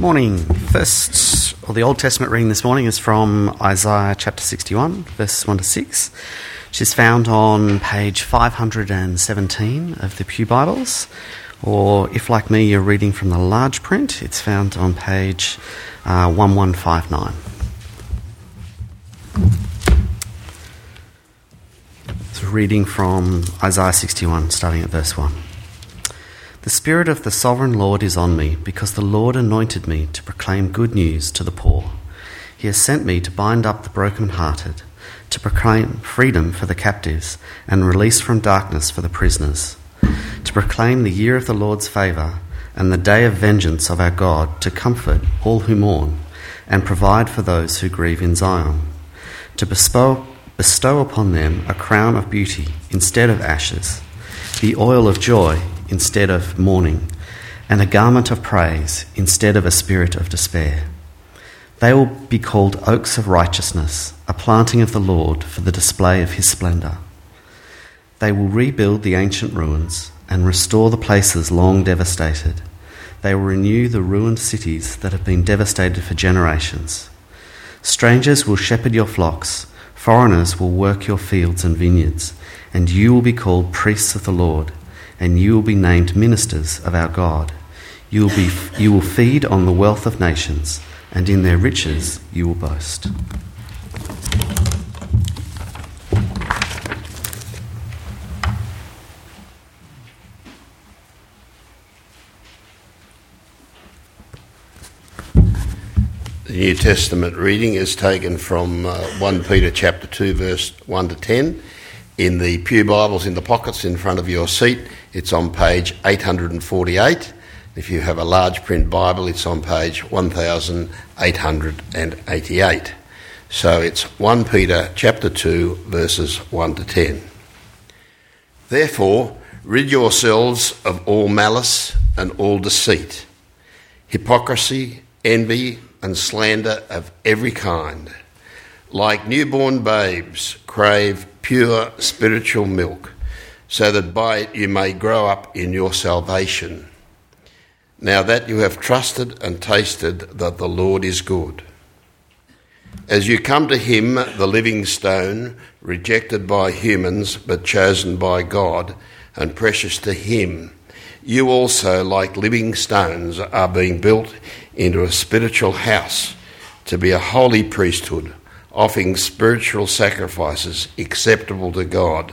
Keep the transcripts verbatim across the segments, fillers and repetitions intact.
Morning. First, or well, the Old Testament reading this morning is from Isaiah chapter sixty-one, verses one to six, which is found on page five hundred seventeen of the Pew Bibles, or if, like me, you're reading from the large print, it's found on page uh, eleven fifty-nine. It's a reading from Isaiah sixty-one, starting at verse one. The Spirit of the Sovereign Lord is on me, because the Lord anointed me to proclaim good news to the poor. He has sent me to bind up the brokenhearted, to proclaim freedom for the captives and release from darkness for the prisoners, to proclaim the year of the Lord's favour and the day of vengeance of our God, to comfort all who mourn and provide for those who grieve in Zion, to bestow, bestow upon them a crown of beauty instead of ashes, the oil of joy instead of mourning, and a garment of praise instead of a spirit of despair. They will be called oaks of righteousness, a planting of the Lord for the display of his splendour. They will rebuild the ancient ruins and restore the places long devastated. They will renew the ruined cities that have been devastated for generations. Strangers will shepherd your flocks, foreigners will work your fields and vineyards, and you will be called priests of the Lord, and you will be named ministers of our God. You will be, you will feed on the wealth of nations, and in their riches you will boast. The New Testament reading is taken from uh, First Peter chapter two, verse one to ten. In the Pew Bibles, in the pockets in front of your seat, it's on page eight hundred forty-eight. If you have a large print Bible, it's on page eighteen eighty-eight. So it's First Peter chapter two, verses one to ten. Therefore, rid yourselves of all malice and all deceit, hypocrisy, envy, and slander of every kind. Like newborn babes, crave pure spiritual milk, so that by it you may grow up in your salvation. Now that you have trusted and tasted that the Lord is good. As you come to him, the living stone, rejected by humans but chosen by God and precious to him, you also, like living stones, are being built into a spiritual house to be a holy priesthood, offering spiritual sacrifices acceptable to God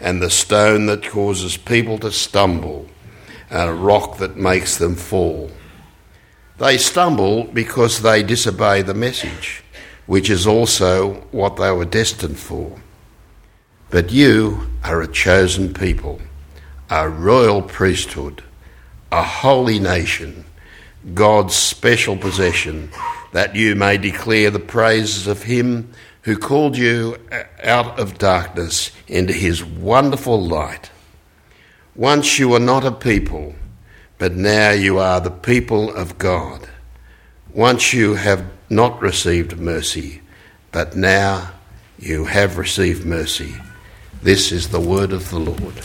and the stone that causes people to stumble, and a rock that makes them fall. They stumble because they disobey the message, which is also what they were destined for. But you are a chosen people, a royal priesthood, a holy nation, God's special possession, that you may declare the praises of him who called you out of darkness into his wonderful light. Once you were not a people, but now you are the people of God. Once you have not received mercy, but now you have received mercy. This is the word of the Lord.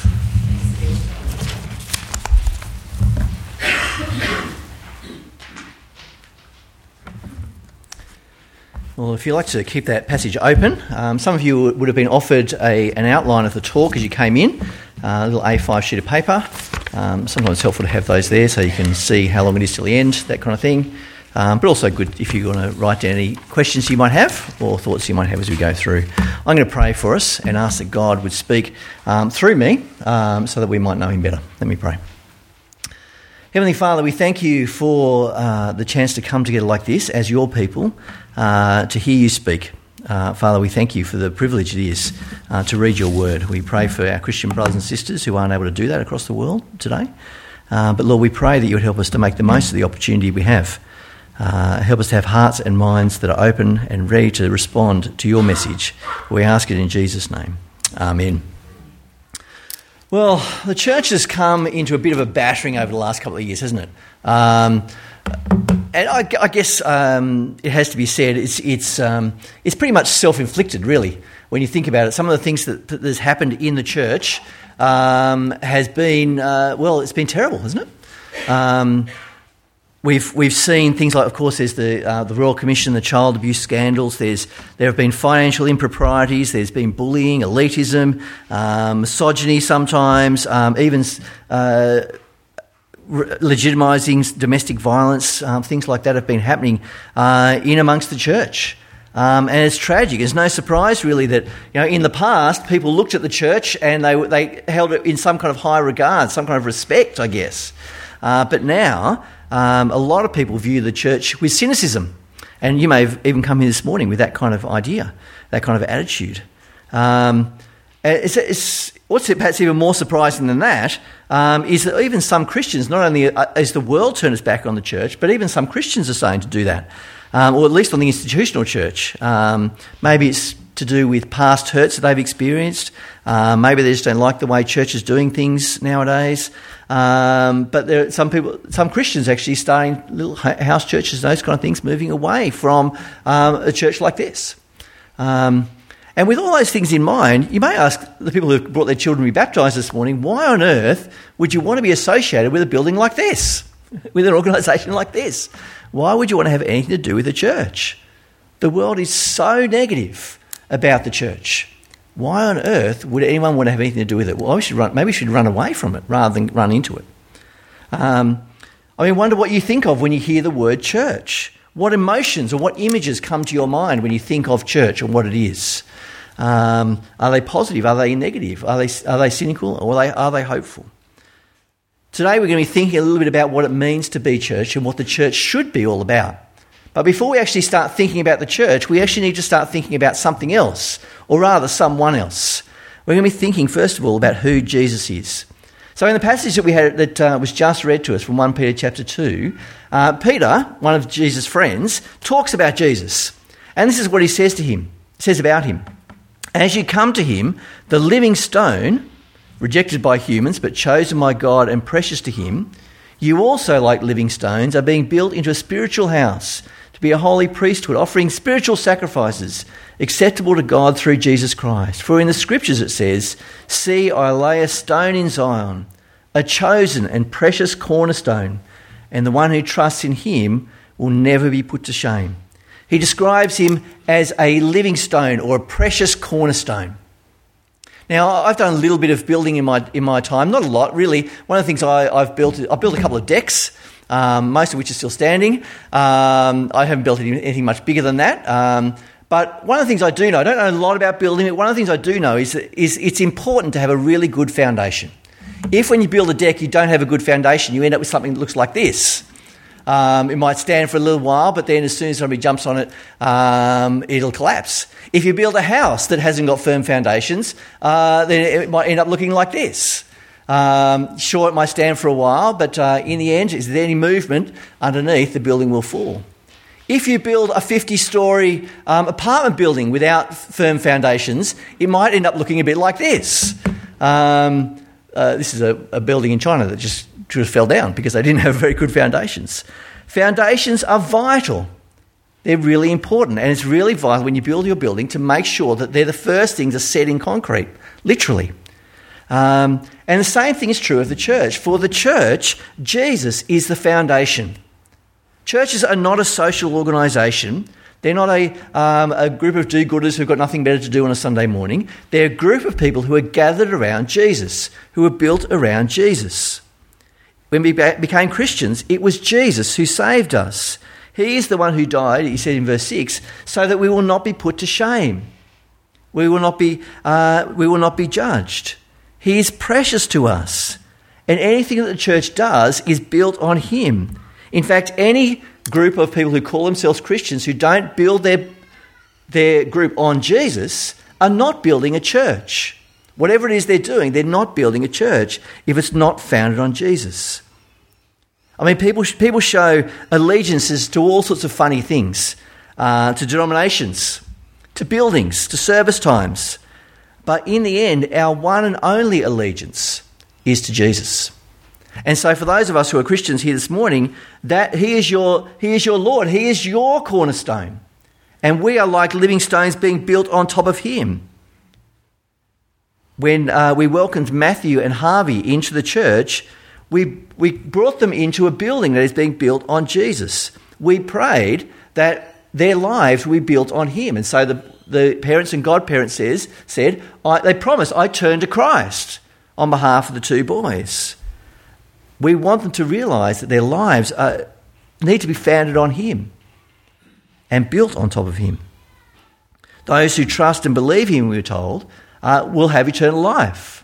Well, if you like to keep that passage open, um, some of you would have been offered a, an outline of the talk as you came in, uh, a little A five sheet of paper. Um, sometimes it's helpful to have those there so you can see how long it is till the end, that kind of thing. Um, but also good if you want to write down any questions you might have or thoughts you might have as we go through. I'm going to pray for us and ask that God would speak um, through me um, so that we might know him better. Let me pray. Heavenly Father, we thank you for uh, the chance to come together like this as your people uh, to hear you speak. Uh, Father, we thank you for the privilege it is uh, to read your word. We pray for our Christian brothers and sisters who aren't able to do that across the world today. Uh, but Lord, we pray that you would help us to make the most of the opportunity we have. Uh, help us to have hearts and minds that are open and ready to respond to your message. We ask it in Jesus' name. Amen. Well, the church has come into a bit of a battering over the last couple of years, hasn't it? Um, and I, I guess um, it has to be said, it's it's um, it's pretty much self-inflicted, really, when you think about it. Some of the things that, that has happened in the church um, has been, uh, well, it's been terrible, hasn't it? Um We've we've seen things like, of course, there's the uh, the Royal Commission, the child abuse scandals. There's there have been financial improprieties. There's been bullying, elitism, um, misogyny sometimes, um, even uh, re- legitimising domestic violence. Um, things like that have been happening uh, in amongst the church, um, and it's tragic. It's no surprise, really, that you know in the past people looked at the church and they they held it in some kind of high regard, some kind of respect, I guess. Uh, but now. Um, a lot of people view the church with cynicism, and you may have even come here this morning with that kind of idea, that kind of attitude. Um, it's, it's, what's it, perhaps even more surprising than that um, is that even some Christians, not only is the world turned its back on the church, but even some Christians are starting to do that, um, or at least on the institutional church. Um, maybe it's to do with past hurts that they've experienced. Uh, maybe they just don't like the way church is doing things nowadays. Um, but there are some people, some Christians actually starting little house churches and those kind of things, moving away from um, a church like this. Um, and with all those things in mind, you may ask the people who brought their children to be baptised this morning, why on earth would you want to be associated with a building like this, with an organisation like this? Why would you want to have anything to do with the church? The world is so negative about the church. Why on earth would anyone want to have anything to do with it? Well, we should run, maybe we should run away from it rather than run into it. Um, I mean, wonder what you think of when you hear the word church. What emotions or what images come to your mind when you think of church and what it is? Um, are they positive? Are they negative? Are they are they cynical? Or are they, are they hopeful? Today we're going to be thinking a little bit about what it means to be church and what the church should be all about. But before we actually start thinking about the church, we actually need to start thinking about something else, or rather someone else. We're going to be thinking, first of all, about who Jesus is. So in the passage that we had that uh, was just read to us from First Peter chapter two, uh, Peter, one of Jesus' friends, talks about Jesus. And this is what he says to him, says about him. As you come to him, the living stone, rejected by humans but chosen by God and precious to him, you also, like living stones, are being built into a spiritual house, be a holy priesthood, offering spiritual sacrifices acceptable to God through Jesus Christ. For in the Scriptures it says, "See, I lay a stone in Zion, a chosen and precious cornerstone, and the one who trusts in him will never be put to shame." He describes him as a living stone or a precious cornerstone. Now, I've done a little bit of building in my in my time, not a lot, really. One of the things I, I've built, I've built a couple of decks, Um, most of which is still standing. Um, I haven't built anything much bigger than that. Um, but one of the things I do know, I don't know a lot about building, but one of the things I do know is, that, is it's important to have a really good foundation. If when you build a deck you don't have a good foundation, you end up with something that looks like this. Um, it might stand for a little while, but then as soon as somebody jumps on it, um, it'll collapse. If you build a house that hasn't got firm foundations, uh, then it might end up looking like this. Um, sure, it might stand for a while, but uh, in the end, is there any movement underneath, the building will fall. If you build a fifty-storey um, apartment building without firm foundations, it might end up looking a bit like this. Um, uh, this is a, a building in China that just, just fell down because they didn't have very good foundations. Foundations are vital. They're really important, and it's really vital when you build your building to make sure that they're the first things that are set in concrete, literally. Um, and the same thing is true of the church. For the church, Jesus is the foundation. Churches are not a social organisation. They're not a, um, a group of do-gooders who've got nothing better to do on a Sunday morning. They're a group of people who are gathered around Jesus, who are built around Jesus. When we became Christians, it was Jesus who saved us. He is the one who died, he said in verse six, so that we will not be put to shame. We will not be, uh, we will not be judged. He is precious to us, and anything that the church does is built on him. In fact, any group of people who call themselves Christians who don't build their, their group on Jesus are not building a church. Whatever it is they're doing, they're not building a church if it's not founded on Jesus. I mean, people people show allegiances to all sorts of funny things, uh, to denominations, to buildings, to service times. But in the end, our one and only allegiance is to Jesus. And so for those of us who are Christians here this morning, that he is your he is your Lord. He is your cornerstone. And we are like living stones being built on top of him. When uh, we welcomed Matthew and Harvey into the church, we we brought them into a building that is being built on Jesus. We prayed that their lives will be built on him. And so the, the parents and godparents says, said, I, they promised, I turn to Christ on behalf of the two boys. We want them to realise that their lives are, need to be founded on him and built on top of him. Those who trust and believe him, we were told, uh, will have eternal life.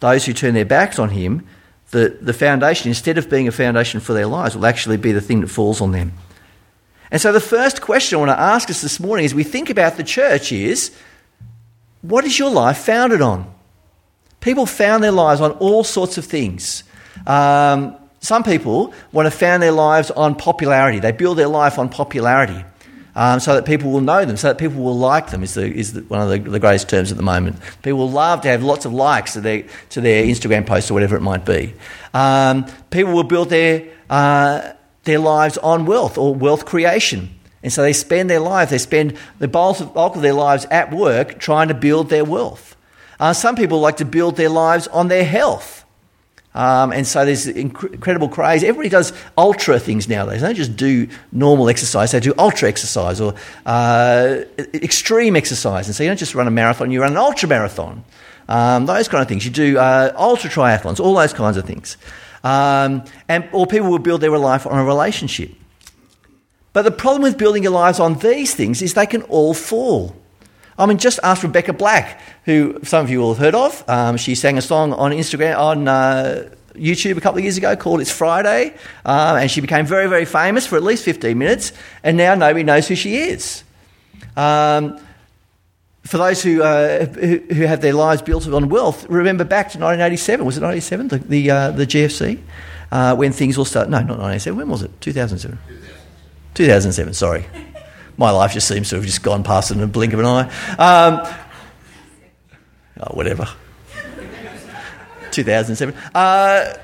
Those who turn their backs on him, the, the foundation, instead of being a foundation for their lives, will actually be the thing that falls on them. And so the first question I want to ask us this morning as we think about the church is, what is your life founded on? People found their lives on all sorts of things. Um, some people want to found their lives on popularity. They build their life on popularity um, so that people will know them, so that people will like them is, the, is the, one of the, the greatest terms at the moment. People will love to have lots of likes to their, to their Instagram posts or whatever it might be. Um, people will build their uh, their lives on wealth or wealth creation. And so they spend their life, they spend the bulk of, bulk of their lives at work trying to build their wealth. Uh, some people like to build their lives on their health. Um, and so there's inc- incredible craze. Everybody does ultra things nowadays. They don't just do normal exercise. They do ultra exercise or uh, extreme exercise. And so you don't just run a marathon, you run an ultra marathon. Um, those kind of things. You do uh, ultra triathlons, all those kinds of things. Um, and or people will build their life on a relationship. But the problem with building your lives on these things is they can all fall. I mean, just ask Rebecca Black, who some of you will have heard of. Um, she sang a song on Instagram, on uh, YouTube a couple of years ago called It's Friday, um, and she became very, very famous for at least fifteen minutes, and now nobody knows who she is. Um, for those who, uh, who who have their lives built on wealth, remember back to nineteen eighty-seven. Was it nineteen eighty-seven, the the, uh, the G F C, uh, when things will start? No, not nineteen eighty-seven. When was it? two thousand seven. two thousand seven, sorry. My life just seems to have just gone past it in a blink of an eye. Um, oh, whatever. two thousand seven. Uh,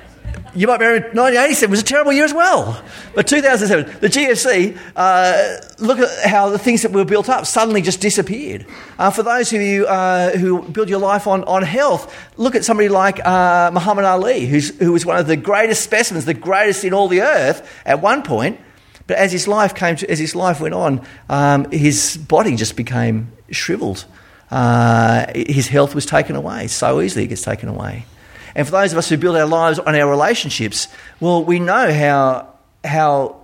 you might remember nineteen eighty-seven was a terrible year as well. But two thousand seven, the G F C, uh, look at how the things that were built up suddenly just disappeared. Uh, for those of you uh, who build your life on, on health, look at somebody like uh, Muhammad Ali, who's, who was one of the greatest specimens, the greatest in all the earth at one point. But as his life came, to, as his life went on, um, his body just became shriveled. Uh, his health was taken away. So easily it gets taken away. And for those of us who build our lives on our relationships, well, we know how how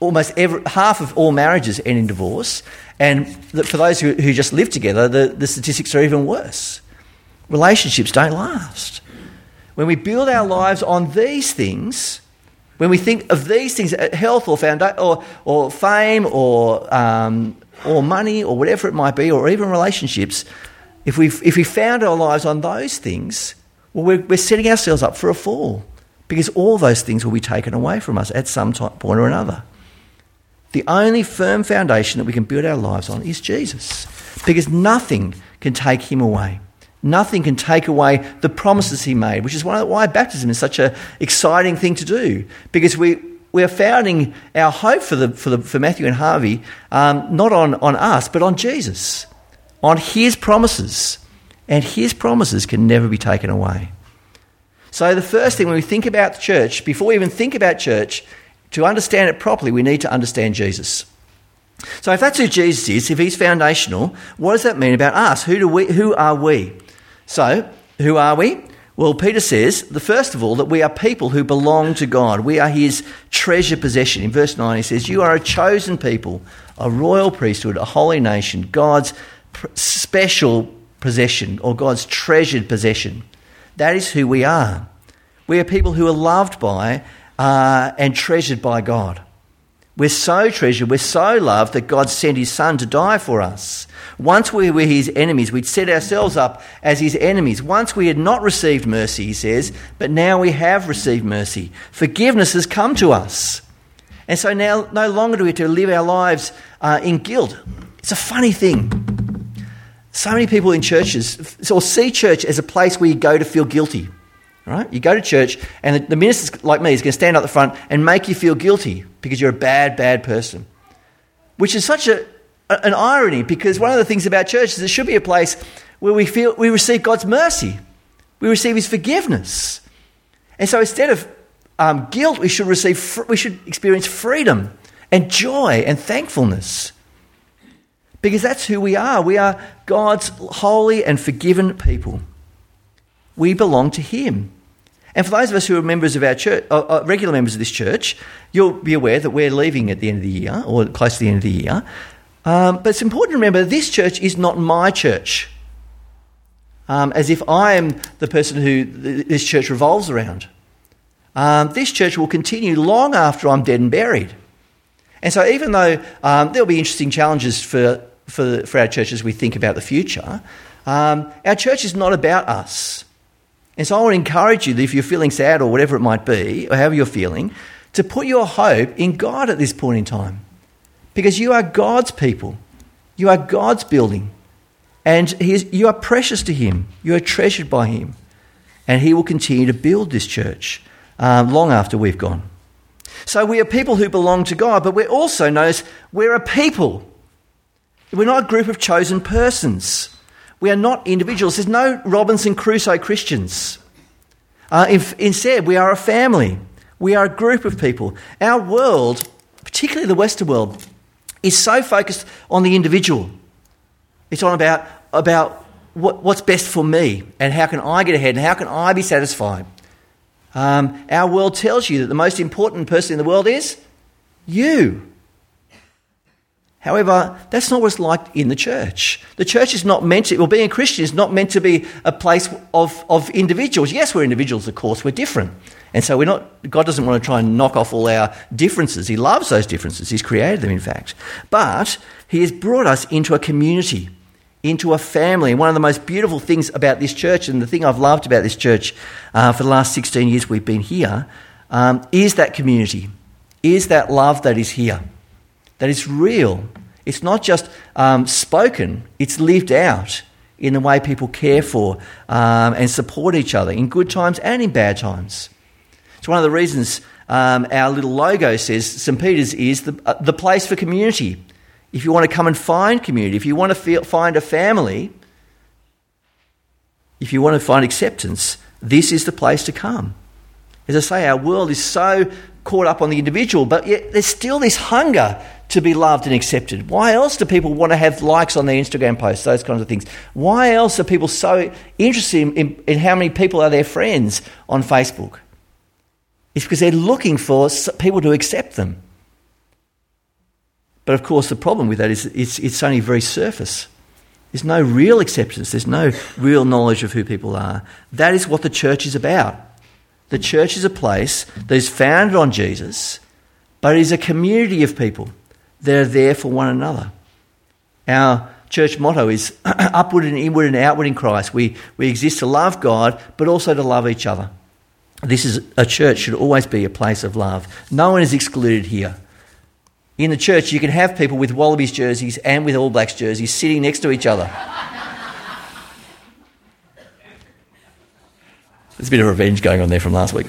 almost every, half of all marriages end in divorce. And that for those who, who just live together, the, the statistics are even worse. Relationships don't last. When we build our lives on these things. When we think of these things, health or founda- or, or fame or um, or money or whatever it might be, or even relationships, if we if we found our lives on those things, well, we're, we're setting ourselves up for a fall because all those things will be taken away from us at some time, point or another. The only firm foundation that we can build our lives on is Jesus, because nothing can take him away. Nothing can take away the promises he made, which is why baptism is such an exciting thing to do, because we, we are founding our hope for the for the for Matthew and Harvey um, not on, on us, but on Jesus, on his promises, and his promises can never be taken away. So the first thing when we think about the church, before we even think about church, to understand it properly, we need to understand Jesus. So if that's who Jesus is, if he's foundational, what does that mean about us? Who do we? Who are we? So, who are we? Well, Peter says, the first of all, that we are people who belong to God. We are his treasure possession. In verse nine, he says, you are a chosen people, a royal priesthood, a holy nation, God's special possession or God's treasured possession. That is who we are. We are people who are loved by uh, and treasured by God. We're so treasured, we're so loved that God sent his son to die for us. Once we were his enemies, we'd set ourselves up as his enemies. Once we had not received mercy, he says, but now we have received mercy. Forgiveness has come to us. And so now no longer do we have to live our lives uh, in guilt. It's a funny thing. So many people in churches or see church as a place where you go to feel guilty. Right? You go to church and the minister's like me is going to stand up the front and make you feel guilty because you're a bad, bad person. Which is such a, an irony, because one of the things about church is it should be a place where we feel we receive God's mercy. We receive his forgiveness. And so instead of um, guilt, we should receive we should experience freedom and joy and thankfulness. Because that's who we are. We are God's holy and forgiven people. We belong to him. And for those of us who are members of our church, uh, regular members of this church, you'll be aware that we're leaving at the end of the year, or close to the end of the year. Um, but it's important to remember this church is not my church. Um, as if I am the person who th- this church revolves around. Um, this church will continue long after I'm dead and buried. And so even though um, there'll be interesting challenges for, for, for our church as we think about the future, um, our church is not about us. And so I want to encourage you that if you're feeling sad or whatever it might be, or however you're feeling, to put your hope in God at this point in time. Because you are God's people. You are God's building. And he is, you are precious to him. You are treasured by him. And he will continue to build this church um, long after we've gone. So we are people who belong to God, but we're also, notice, we're a people. We're not a group of chosen persons. We are not individuals. There's no Robinson Crusoe Christians. Uh, if, instead, we are a family. We are a group of people. Our world, particularly the Western world, is so focused on the individual. It's on about, about what, what's best for me and how can I get ahead and how can I be satisfied. Um, our world tells you that the most important person in the world is you. However, that's not what it's like in the church. The church is not meant to, well, being a Christian is not meant to be a place of, of individuals. Yes, we're individuals, of course, we're different. And so we're not, God doesn't want to try and knock off all our differences. He loves those differences. He's created them, in fact. But he has brought us into a community, into a family. And one of the most beautiful things about this church, and the thing I've loved about this church uh, for the last sixteen years we've been here, um, is that community, is that love that is here. That it's real. It's not just um, spoken, it's lived out in the way people care for um, and support each other in good times and in bad times. It's one of the reasons um, our little logo says Saint Peter's is the, uh, the place for community. If you want to come and find community, if you want to feel, find a family, if you want to find acceptance, this is the place to come. As I say, our world is so caught up on the individual, but yet there's still this hunger to be loved and accepted. Why else do people want to have likes on their Instagram posts, those kinds of things? Why else are people so interested in, in, in how many people are their friends on Facebook? It's because they're looking for people to accept them. But of course the problem with that is it's, it's only very surface. There's no real acceptance. There's no real knowledge of who people are. That is what the church is about. The church is a place that is founded on Jesus, but it is a community of people that are there for one another. Our church motto is upward and inward and outward in Christ. We, we exist to love God, but also to love each other. This is a church should always be a place of love. No one is excluded here. In the church, you can have people with Wallabies jerseys and with All Blacks jerseys sitting next to each other. There's a bit of revenge going on there from last week.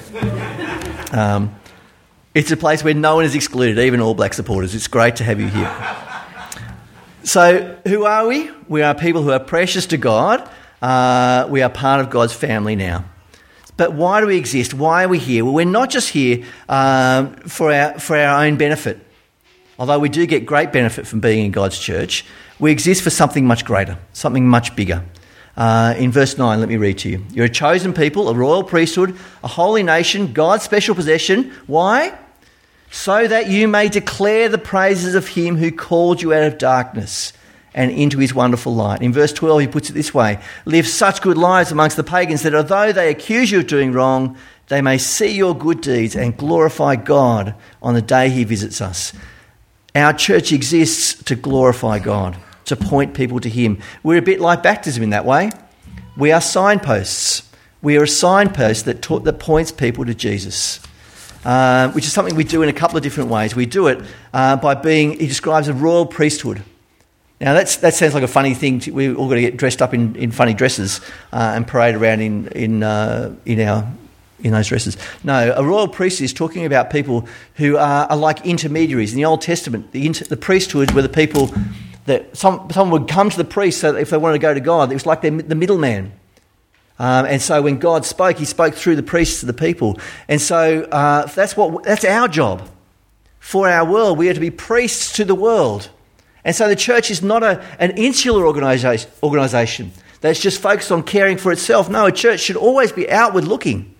Um, it's a place where no one is excluded, even All Black supporters. It's great to have you here. So who are we? We are people who are precious to God. Uh, we are part of God's family now. But why do we exist? Why are we here? Well, we're not just here um, for our for our own benefit. Although we do get great benefit from being in God's church, we exist for something much greater, something much bigger. Uh, in verse nine, let me read to you. You're a chosen people, a royal priesthood, a holy nation, God's special possession. Why? So that you may declare the praises of him who called you out of darkness and into his wonderful light. In verse twelve, he puts it this way. Live such good lives amongst the pagans that although they accuse you of doing wrong, they may see your good deeds and glorify God on the day he visits us. Our church exists to glorify God, to point people to him. We're a bit like baptism in that way. We are signposts. We are a signpost that, ta- that points people to Jesus, uh, which is something we do in a couple of different ways. We do it uh, by being, he describes a royal priesthood. Now, that's, that sounds like a funny thing. To, we're all going to get dressed up in, in funny dresses uh, and parade around in in uh, in our in those dresses. No, a royal priest is talking about people who are, are like intermediaries. In the Old Testament, the, inter, the priesthoods were the people that some someone would come to the priest so that if they wanted to go to God, it was like the middleman. Um, and so when God spoke, he spoke through the priests to the people. And so uh, that's what that's our job for our world. We are to be priests to the world. And so the church is not a, an insular organisation that's just focused on caring for itself. No, a church should always be outward looking,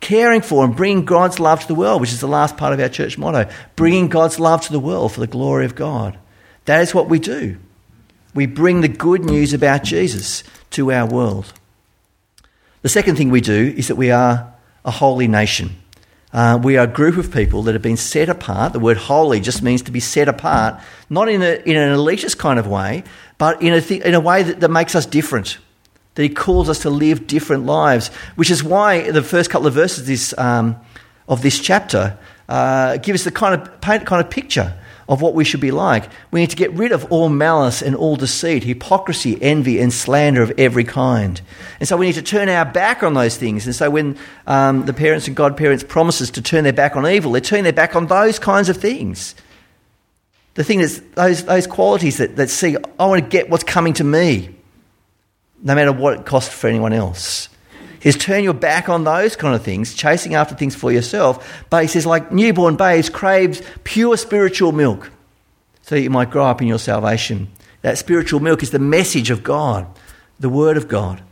caring for and bringing God's love to the world, which is the last part of our church motto, bringing God's love to the world for the glory of God. That is what we do. We bring the good news about Jesus to our world. The second thing we do is that we are a holy nation. Uh, we are a group of people that have been set apart. The word holy just means to be set apart, not in, a, in an elitist kind of way, but in a, th- in a way that, that makes us different, that he calls us to live different lives, which is why the first couple of verses this, um, of this chapter uh, give us the kind of, paint kind of picture of what we should be like. We need to get rid of all malice and all deceit, hypocrisy, envy, and slander of every kind. And so we need to turn our back on those things. And so when um, the parents and godparents promises to turn their back on evil, they're turning their back on those kinds of things. The thing is, those those qualities that, that see, I want to get what's coming to me, no matter what it costs for anyone else. He says, turn your back on those kind of things, chasing after things for yourself. But he says, like newborn babes, craves pure spiritual milk so that you might grow up in your salvation. That spiritual milk is the message of God, the word of God.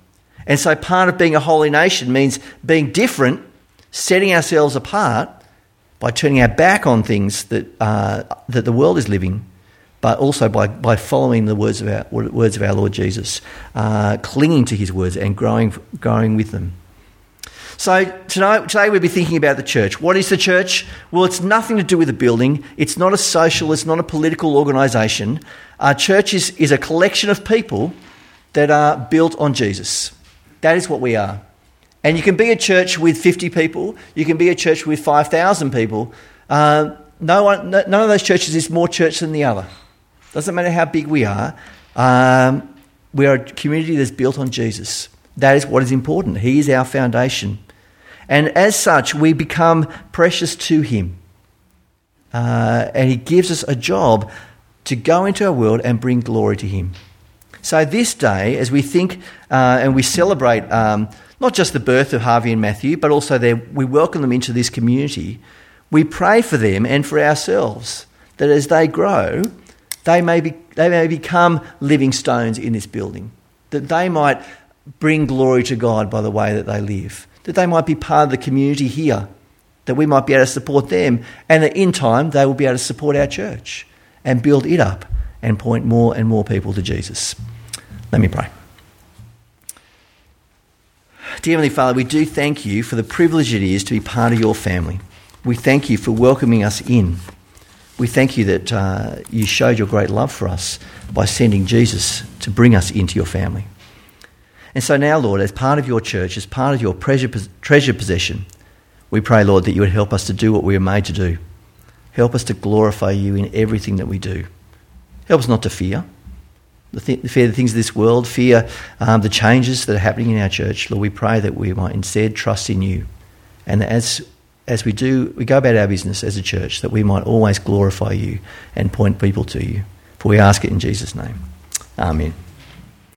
And so part of being a holy nation means being different, setting ourselves apart by turning our back on things that uh, that the world is living, but also by, by following the words of our words of our Lord Jesus, uh, clinging to his words and growing growing with them. So tonight, today we'll be thinking about the church. What is the church? Well, it's nothing to do with a building. It's not a social, it's not a political organisation. Our church is, is a collection of people that are built on Jesus. That is what we are. And you can be a church with fifty people. You can be a church with five thousand people. Uh, no one, no, none of those churches is more church than the other. Doesn't matter how big we are, um, we are a community that's built on Jesus. That is what is important. He is our foundation. And as such, we become precious to him. Uh, and he gives us a job to go into our world and bring glory to him. So this day, as we think uh, and we celebrate um, not just the birth of Harvey and Matthew, but also their, we welcome them into this community, we pray for them and for ourselves that as they grow, They may be, they may become living stones in this building, that they might bring glory to God by the way that they live, that they might be part of the community here, that we might be able to support them, and that in time they will be able to support our church and build it up and point more and more people to Jesus. Let me pray. Dear Heavenly Father, we do thank you for the privilege it is to be part of your family. We thank you for welcoming us in. We thank you that uh, you showed your great love for us by sending Jesus to bring us into your family. And so now, Lord, as part of your church, as part of your treasure, treasure possession, we pray, Lord, that you would help us to do what we are made to do. Help us to glorify you in everything that we do. Help us not to fear. The th- fear the things of this world, fear um, the changes that are happening in our church. Lord, we pray that we might instead trust in you, and that as As we do, we go about our business as a church, that we might always glorify you and point people to you. For we ask it in Jesus' name. Amen.